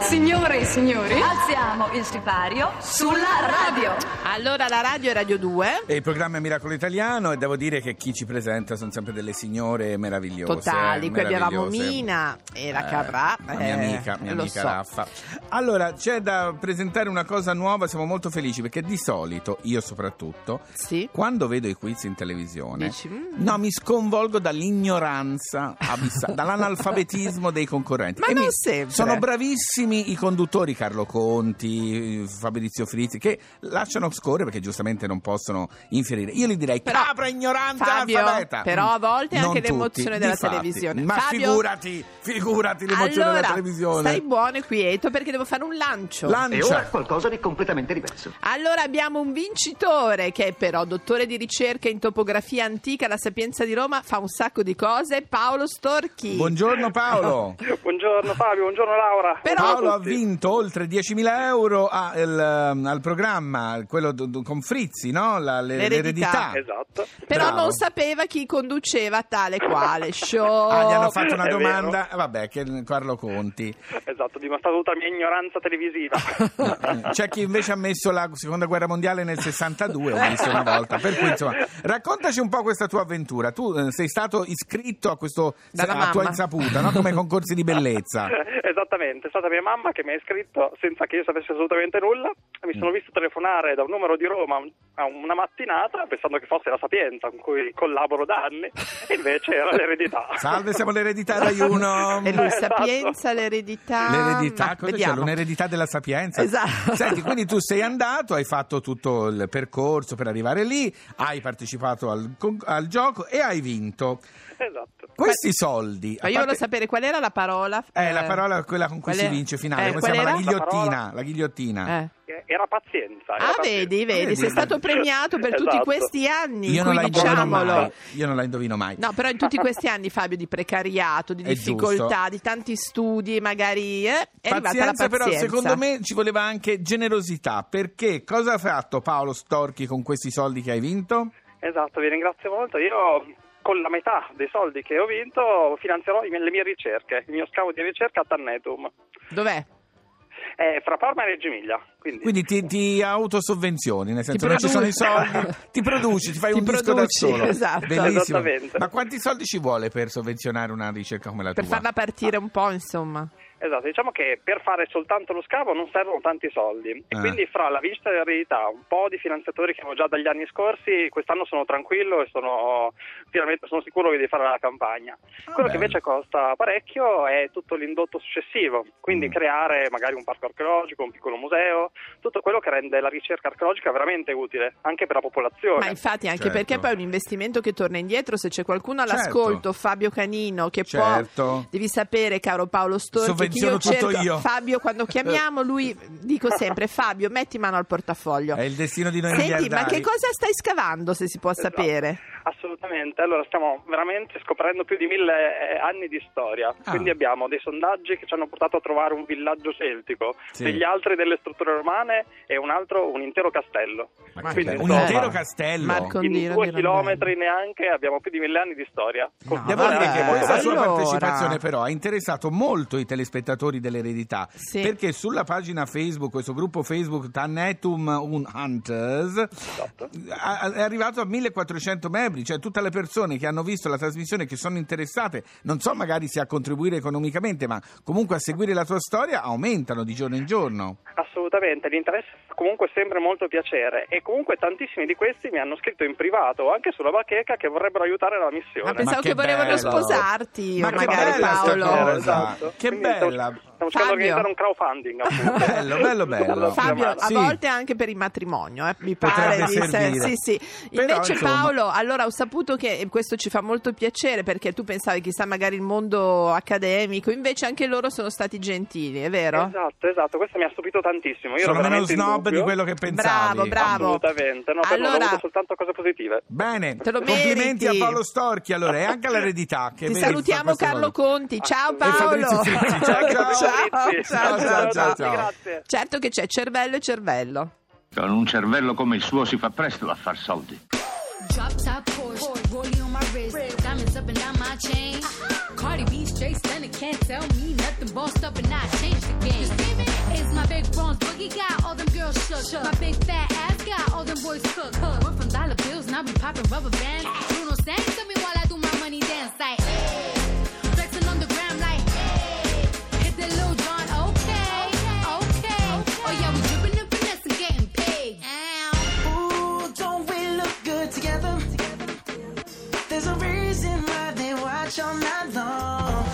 Signore e signori, alziamo il sipario sulla radio. Allora, la radio è Radio 2. E il programma è Miracolo Italiano, e devo dire che chi ci presenta sono sempre delle signore meravigliose. Totali, qui abbiamo Mina e la Cavrà, mia amica so. Raffa. Allora, c'è da presentare una cosa nuova, siamo molto felici perché di solito, io soprattutto, sì, quando vedo i quiz in televisione, dici, no, mi sconvolgo dall'ignoranza abissale, dall'analfabetismo dei concorrenti. Ma e non sempre. Sono bravissimi i conduttori, Carlo Conti, Fabrizio Frizzi, che lasciano scorrere perché giustamente non possono infierire. Io gli direi capra ignorante, Fabio, alfabeta. Però a volte non anche tutti, l'emozione della televisione. Ma Fabio, figurati l'emozione della televisione. Stai buono e quieto perché devo fare un lancio. E ora qualcosa di completamente diverso. Allora abbiamo un vincitore che è però dottore di ricerca in topografia antica alla Sapienza di Roma, fa un sacco di cose, Paolo Storchi. Buongiorno Paolo. Buongiorno Fabio, buongiorno Laura. Però Paolo ha vinto oltre 10.000 euro al programma, quello con Frizzi, no? L'eredità. Esatto. Però bravo, non sapeva chi conduceva Tale Quale Show. Gli hanno fatto una domanda, vabbè, che Carlo Conti. Esatto, dimostrato tutta la mia ignoranza televisiva. C'è chi invece ha messo la Seconda Guerra Mondiale nel 62, ho visto una volta. Per cui, insomma, raccontaci un po' questa tua avventura. Tu sei stato iscritto a questo a tua insaputa, no? Come concorsi di bellezza. Esattamente, è stata mia mamma che mi ha iscritto senza che io sapessi assolutamente nulla. Mi sono visto telefonare da un numero di Roma a una mattinata pensando che fosse la Sapienza, con cui collaboro da anni, e invece era l'Eredità. Salve, siamo l'Eredità Rai 1. E lui, esatto. Sapienza, l'Eredità. L'Eredità, cosa c'è? L'Eredità della Sapienza. Esatto. Senti, quindi tu sei andato, hai fatto tutto il percorso per arrivare lì, hai partecipato al gioco e hai vinto. Esatto. Questi soldi. Ma io volevo sapere qual era la parola. La parola quella con cui si vince finale, come si chiama? La ghigliottina. Era pazienza. Vedi, sei stato premiato per tutti questi anni. Io non, la indovino mai. No, però in tutti questi anni, Fabio, di precariato, di difficoltà, di tanti studi, magari è arrivata la pazienza. Però secondo me ci voleva anche generosità, perché cosa ha fatto Paolo Storchi con questi soldi che hai vinto? Esatto, vi ringrazio molto. Io con la metà dei soldi che ho vinto finanzierò le mie ricerche, il mio scavo di ricerca a Tannetum. Dov'è? Fra Parma e Reggio Emilia. Quindi ti autosovvenzioni, nel senso non ci sono i soldi, ti fai un disco da solo. Esatto. Bellissimo. Ma quanti soldi ci vuole per sovvenzionare una ricerca come la tua? Per farla partire un po', insomma. Esatto, diciamo che per fare soltanto lo scavo non servono tanti soldi, e quindi fra la vincita e l'eredità, un po' di finanziatori che avevo già dagli anni scorsi, quest'anno sono tranquillo e finalmente sono sicuro di fare la campagna. Quello che invece costa parecchio è tutto l'indotto successivo, quindi creare magari un parco archeologico, un piccolo museo, tutto quello che rende la ricerca archeologica veramente utile, anche per la popolazione. Ma infatti anche perché poi è un investimento che torna indietro, se c'è qualcuno all'ascolto, Fabio Canino, che può, devi sapere caro Paolo Storchi, io cerco Fabio quando chiamiamo lui, dico sempre Fabio metti mano al portafoglio, è il destino di noi miliardari. Senti, ma che cosa stai scavando, se si può sapere? Assolutamente, allora stiamo veramente scoprendo più di 1000 anni di storia, quindi abbiamo dei sondaggi che ci hanno portato a trovare un villaggio celtico, degli altri delle strutture romane e un intero castello. Ma quindi un intero castello in 2 chilometri neanche abbiamo più di 1000 anni di storia. Devo dire che questa sua partecipazione però ha interessato molto i telespettatori dell'Eredità, perché sulla pagina Facebook, questo gruppo Facebook Tannetum Hunters, è arrivato a 1400 membri, cioè tutte le persone che hanno visto la trasmissione, che sono interessate, non so magari se a contribuire economicamente, ma comunque a seguire la tua storia, aumentano di giorno in giorno. Assolutamente, l'interesse comunque sempre molto piacere, e comunque tantissimi di questi mi hanno scritto in privato, anche sulla bacheca, che vorrebbero aiutare la missione. Ma pensavo che volevano sposarti, ma magari Paolo. Esatto. Che quindi bella. Stiamo cercando di organizzare un crowdfunding, appunto. bello. Fabio, a volte anche per il matrimonio, mi pare di sì. Invece però, Paolo, allora ho saputo che, e questo ci fa molto piacere perché tu pensavi chissà magari il mondo accademico, invece anche loro sono stati gentili, è vero? Esatto, questo mi ha stupito tantissimo. Io sono meno snob di quello che pensavi. Bravo. Assolutamente, no, allora ho avuto soltanto cose positive. Bene, complimenti a Paolo Storchi, allora, e anche all'Eredità. Ti salutiamo Carlo Conti, ciao Paolo. Ciao. Grazie. Certo che c'è cervello e cervello. Con un cervello come il suo si fa presto a far soldi. Drop top Porsche, rolling on my wrist, diamonds up and down my chain. Cardi B, straight stunning, can't tell me nothing. Bossed up and I changed the She got all them girls shook. My big fat ass got all them boys cooked. We're from dollar bills, now we popping rubber bands. Bruno sang to me while I do my money dance. Like, flexing on the gram like, hit that Lil Jon, okay, okay. Oh yeah, we dripping and finessing, getting paid. Ooh, don't we look good together? There's a reason why they watch all night long.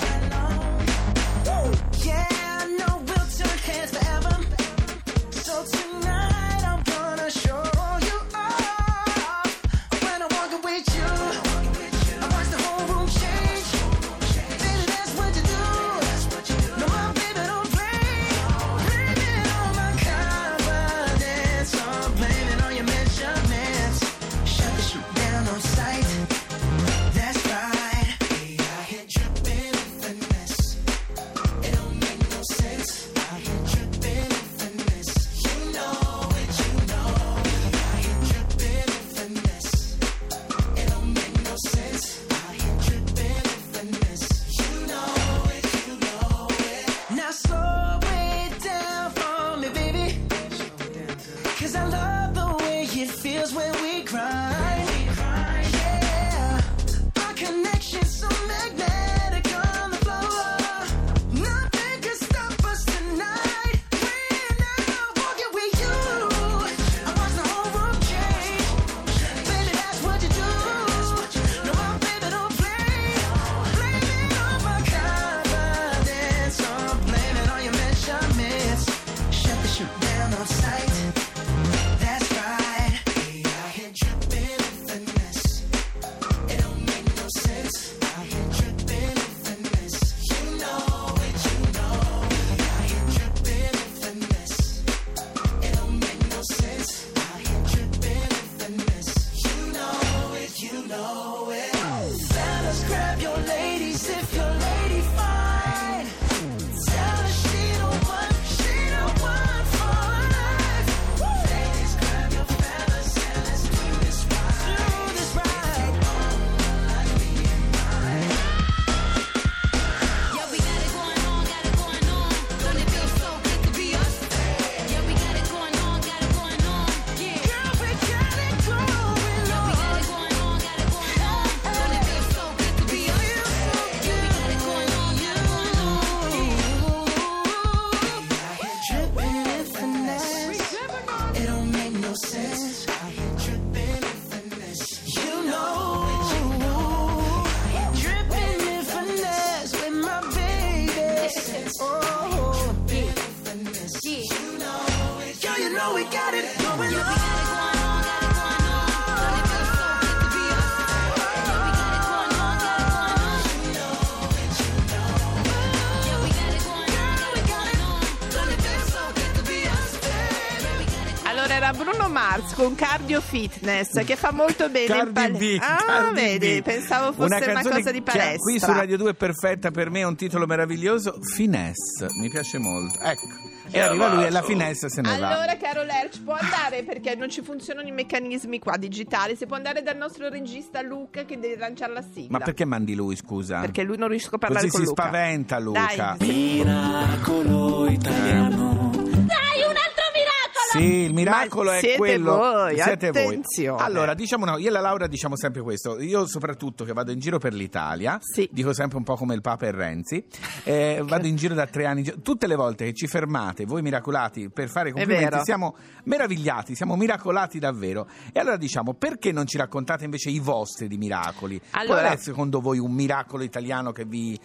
Bruno Mars con Cardio Fitness, che fa molto bene Cardi B, vedi, pensavo fosse una cosa di palestra. Qui su Radio 2 è perfetta per me, è un titolo meraviglioso, Finesse, mi piace molto, ecco. E arriva lui alla finestra, se ne va. Allora, caro Lerch, può andare, perché non ci funzionano i meccanismi qua digitali. Se può andare dal nostro regista Luca, che deve lanciare la sigla. Ma perché mandi lui, scusa? Perché lui non riesco a parlare così con Luca. Così si spaventa Luca. Dai. Miracolo italiano. Dai, un altro miracolo. Sì, il miracolo ma è siete quello. Voi, siete attenzione. Voi. Allora, diciamo no, io e la Laura diciamo sempre questo. Io soprattutto che vado in giro per l'Italia, sì. Dico sempre un po' come il Papa e Renzi. Vado in giro da 3 anni. Tutte le volte che ci fermate voi miracolati per fare complimenti, siamo meravigliati, siamo miracolati davvero. E allora diciamo, perché non ci raccontate invece i vostri di miracoli? Allora, qual è secondo voi un miracolo italiano che vi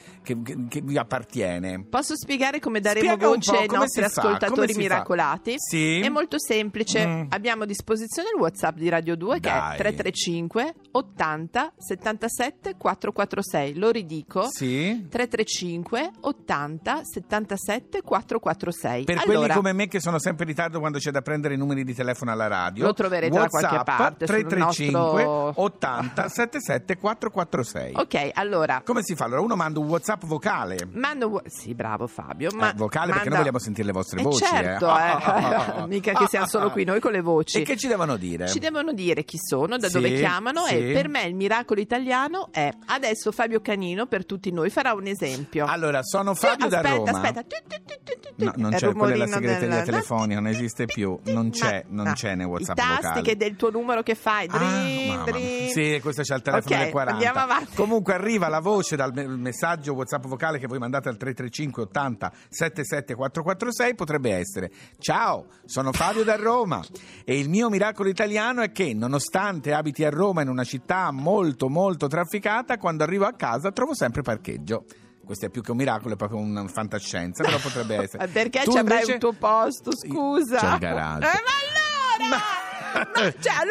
appartiene? Posso spiegare come daremo voce ai nostri ascoltatori miracolati? Sì. È molto semplice. Abbiamo a disposizione il WhatsApp di Radio 2 che è 335 80 77 446. Lo ridico. Sì. 335 80 77 446. Per allora, quelli come me che sono sempre in ritardo quando c'è da prendere i numeri di telefono alla radio, lo troverete WhatsApp, da qualche parte 335 nostro... 80 77 446. Ok, allora come si fa? Allora uno manda un WhatsApp vocale. Sì, bravo Fabio, ma vocale perché noi vogliamo sentire le vostre voci. Certo, mica che siamo solo qui noi con le voci. E che ci devono dire? Ci devono dire chi sono, da dove chiamano e per me il miracolo italiano è adesso Fabio Canino per tutti noi farà un esempio. Allora, sono Fabio da Roma. Aspetta. non c'è quella della segreteria telefonica, non esiste più, non c'è nei WhatsApp vocali. I tasti che del tuo numero che fai, sì, questo c'è al telefono del 40. Andiamo avanti. Comunque arriva la voce dal messaggio WhatsApp vocale che voi mandate al 335 80 77 446, potrebbe essere: ciao, sono Fabio da Roma e il mio miracolo italiano è che nonostante abiti a Roma in una città molto molto trafficata, quando arrivo a casa trovo sempre parcheggio. Questo è più che un miracolo, è proprio una fantascienza, però potrebbe essere. Perché ci avrai invece... un tuo posto, scusa? C'è il garage. Ma allora!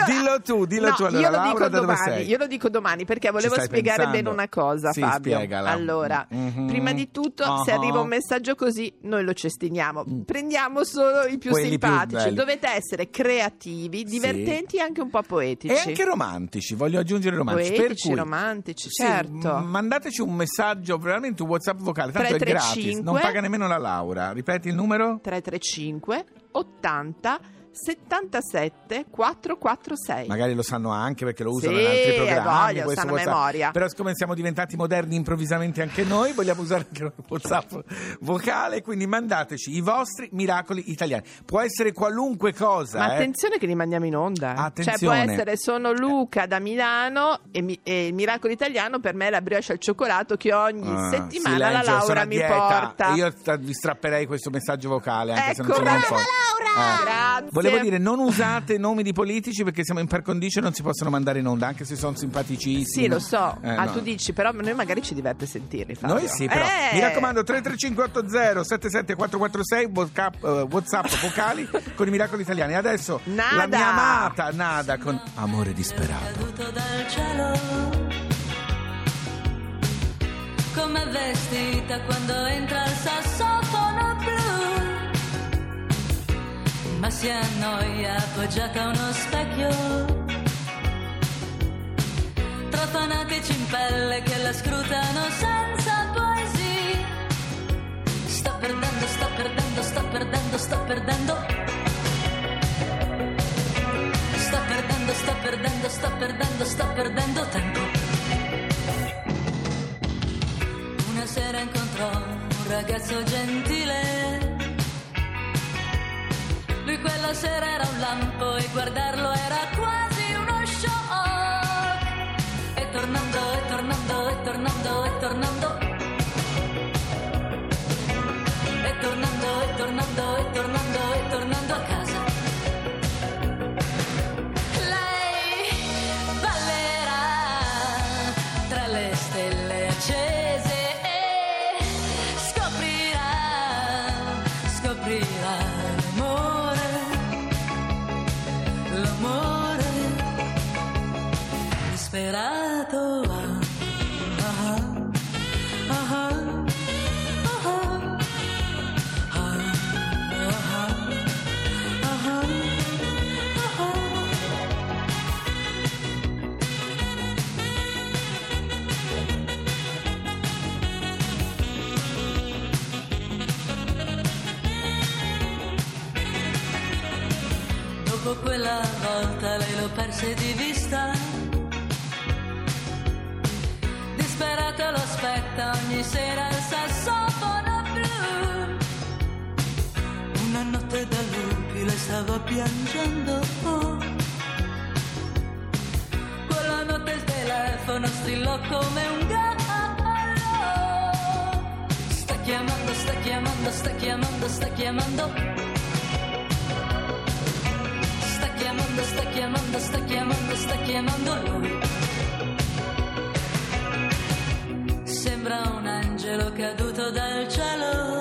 Dillo tu, allora, Laura, da dove sei? Io lo dico domani, perché volevo spiegare bene una cosa, sì, Fabio. Spiegala. Allora, prima di tutto, se arriva un messaggio così, noi lo cestiniamo. Prendiamo solo i più quelli simpatici. Più dovete essere creativi, divertenti e anche un po' poetici. E anche romantici, voglio aggiungere romantici. Poetici, per cui, romantici, certo. Mandateci un messaggio, veramente un WhatsApp vocale, tanto 3, è 3, gratis, 5, non paga nemmeno la Laura. Ripeti il numero? 335 80 77 446. Magari lo sanno anche perché lo usano in altri programmi, voglio, questo WhatsApp. Memoria. Però siccome siamo diventati moderni improvvisamente anche noi, vogliamo usare anche WhatsApp vocale, quindi mandateci i vostri miracoli italiani. Può essere qualunque cosa. Ma attenzione che li mandiamo in onda. Attenzione. Cioè può essere: sono Luca da Milano e il miracolo italiano per me è la brioche al cioccolato che ogni settimana la Laura mi porta. Io vi strapperei questo messaggio vocale anche se non ce l'ho Grazie. Volevo dire, non usate nomi di politici perché siamo in par condicio e non si possono mandare in onda, anche se sono simpaticissimi. Sì, lo so. Tu dici, però noi magari ci diverte sentirli, Fabio. Noi sì, però. Mi raccomando, 33580 77446 WhatsApp vocali con i miracoli italiani. Adesso Nada. La mia amata Nada con Amore disperato. Caduto dal cielo come vestita quando entra il sassofono blu. Ma si annoia appoggiata a uno specchio, tra fanatici in pelle che la scrutano senza poesie. Sto perdendo, sto perdendo, sto perdendo, sto perdendo. Sto perdendo, sto perdendo, sto perdendo, sto perdendo tempo. Una sera incontrò un ragazzo gentile. Lui quella sera era un lampo e guardarlo era quasi uno shock. E tornando, e tornando, e tornando, e tornando. E tornando, e tornando, e tornando, e tornando a casa. Lei ballerà tra le stelle accese e scoprirà l'amore. L'amore disperato, quella volta lei lo perse di vista, disperata lo aspetta ogni sera il sassofono blu. Una notte da lupi le stava piangendo, quella notte il telefono strillò come un gallo. Sta chiamando, sta chiamando, sta chiamando, sta chiamando. Sta chiamando, sta chiamando, sta chiamando lui. Sembra un angelo caduto dal cielo.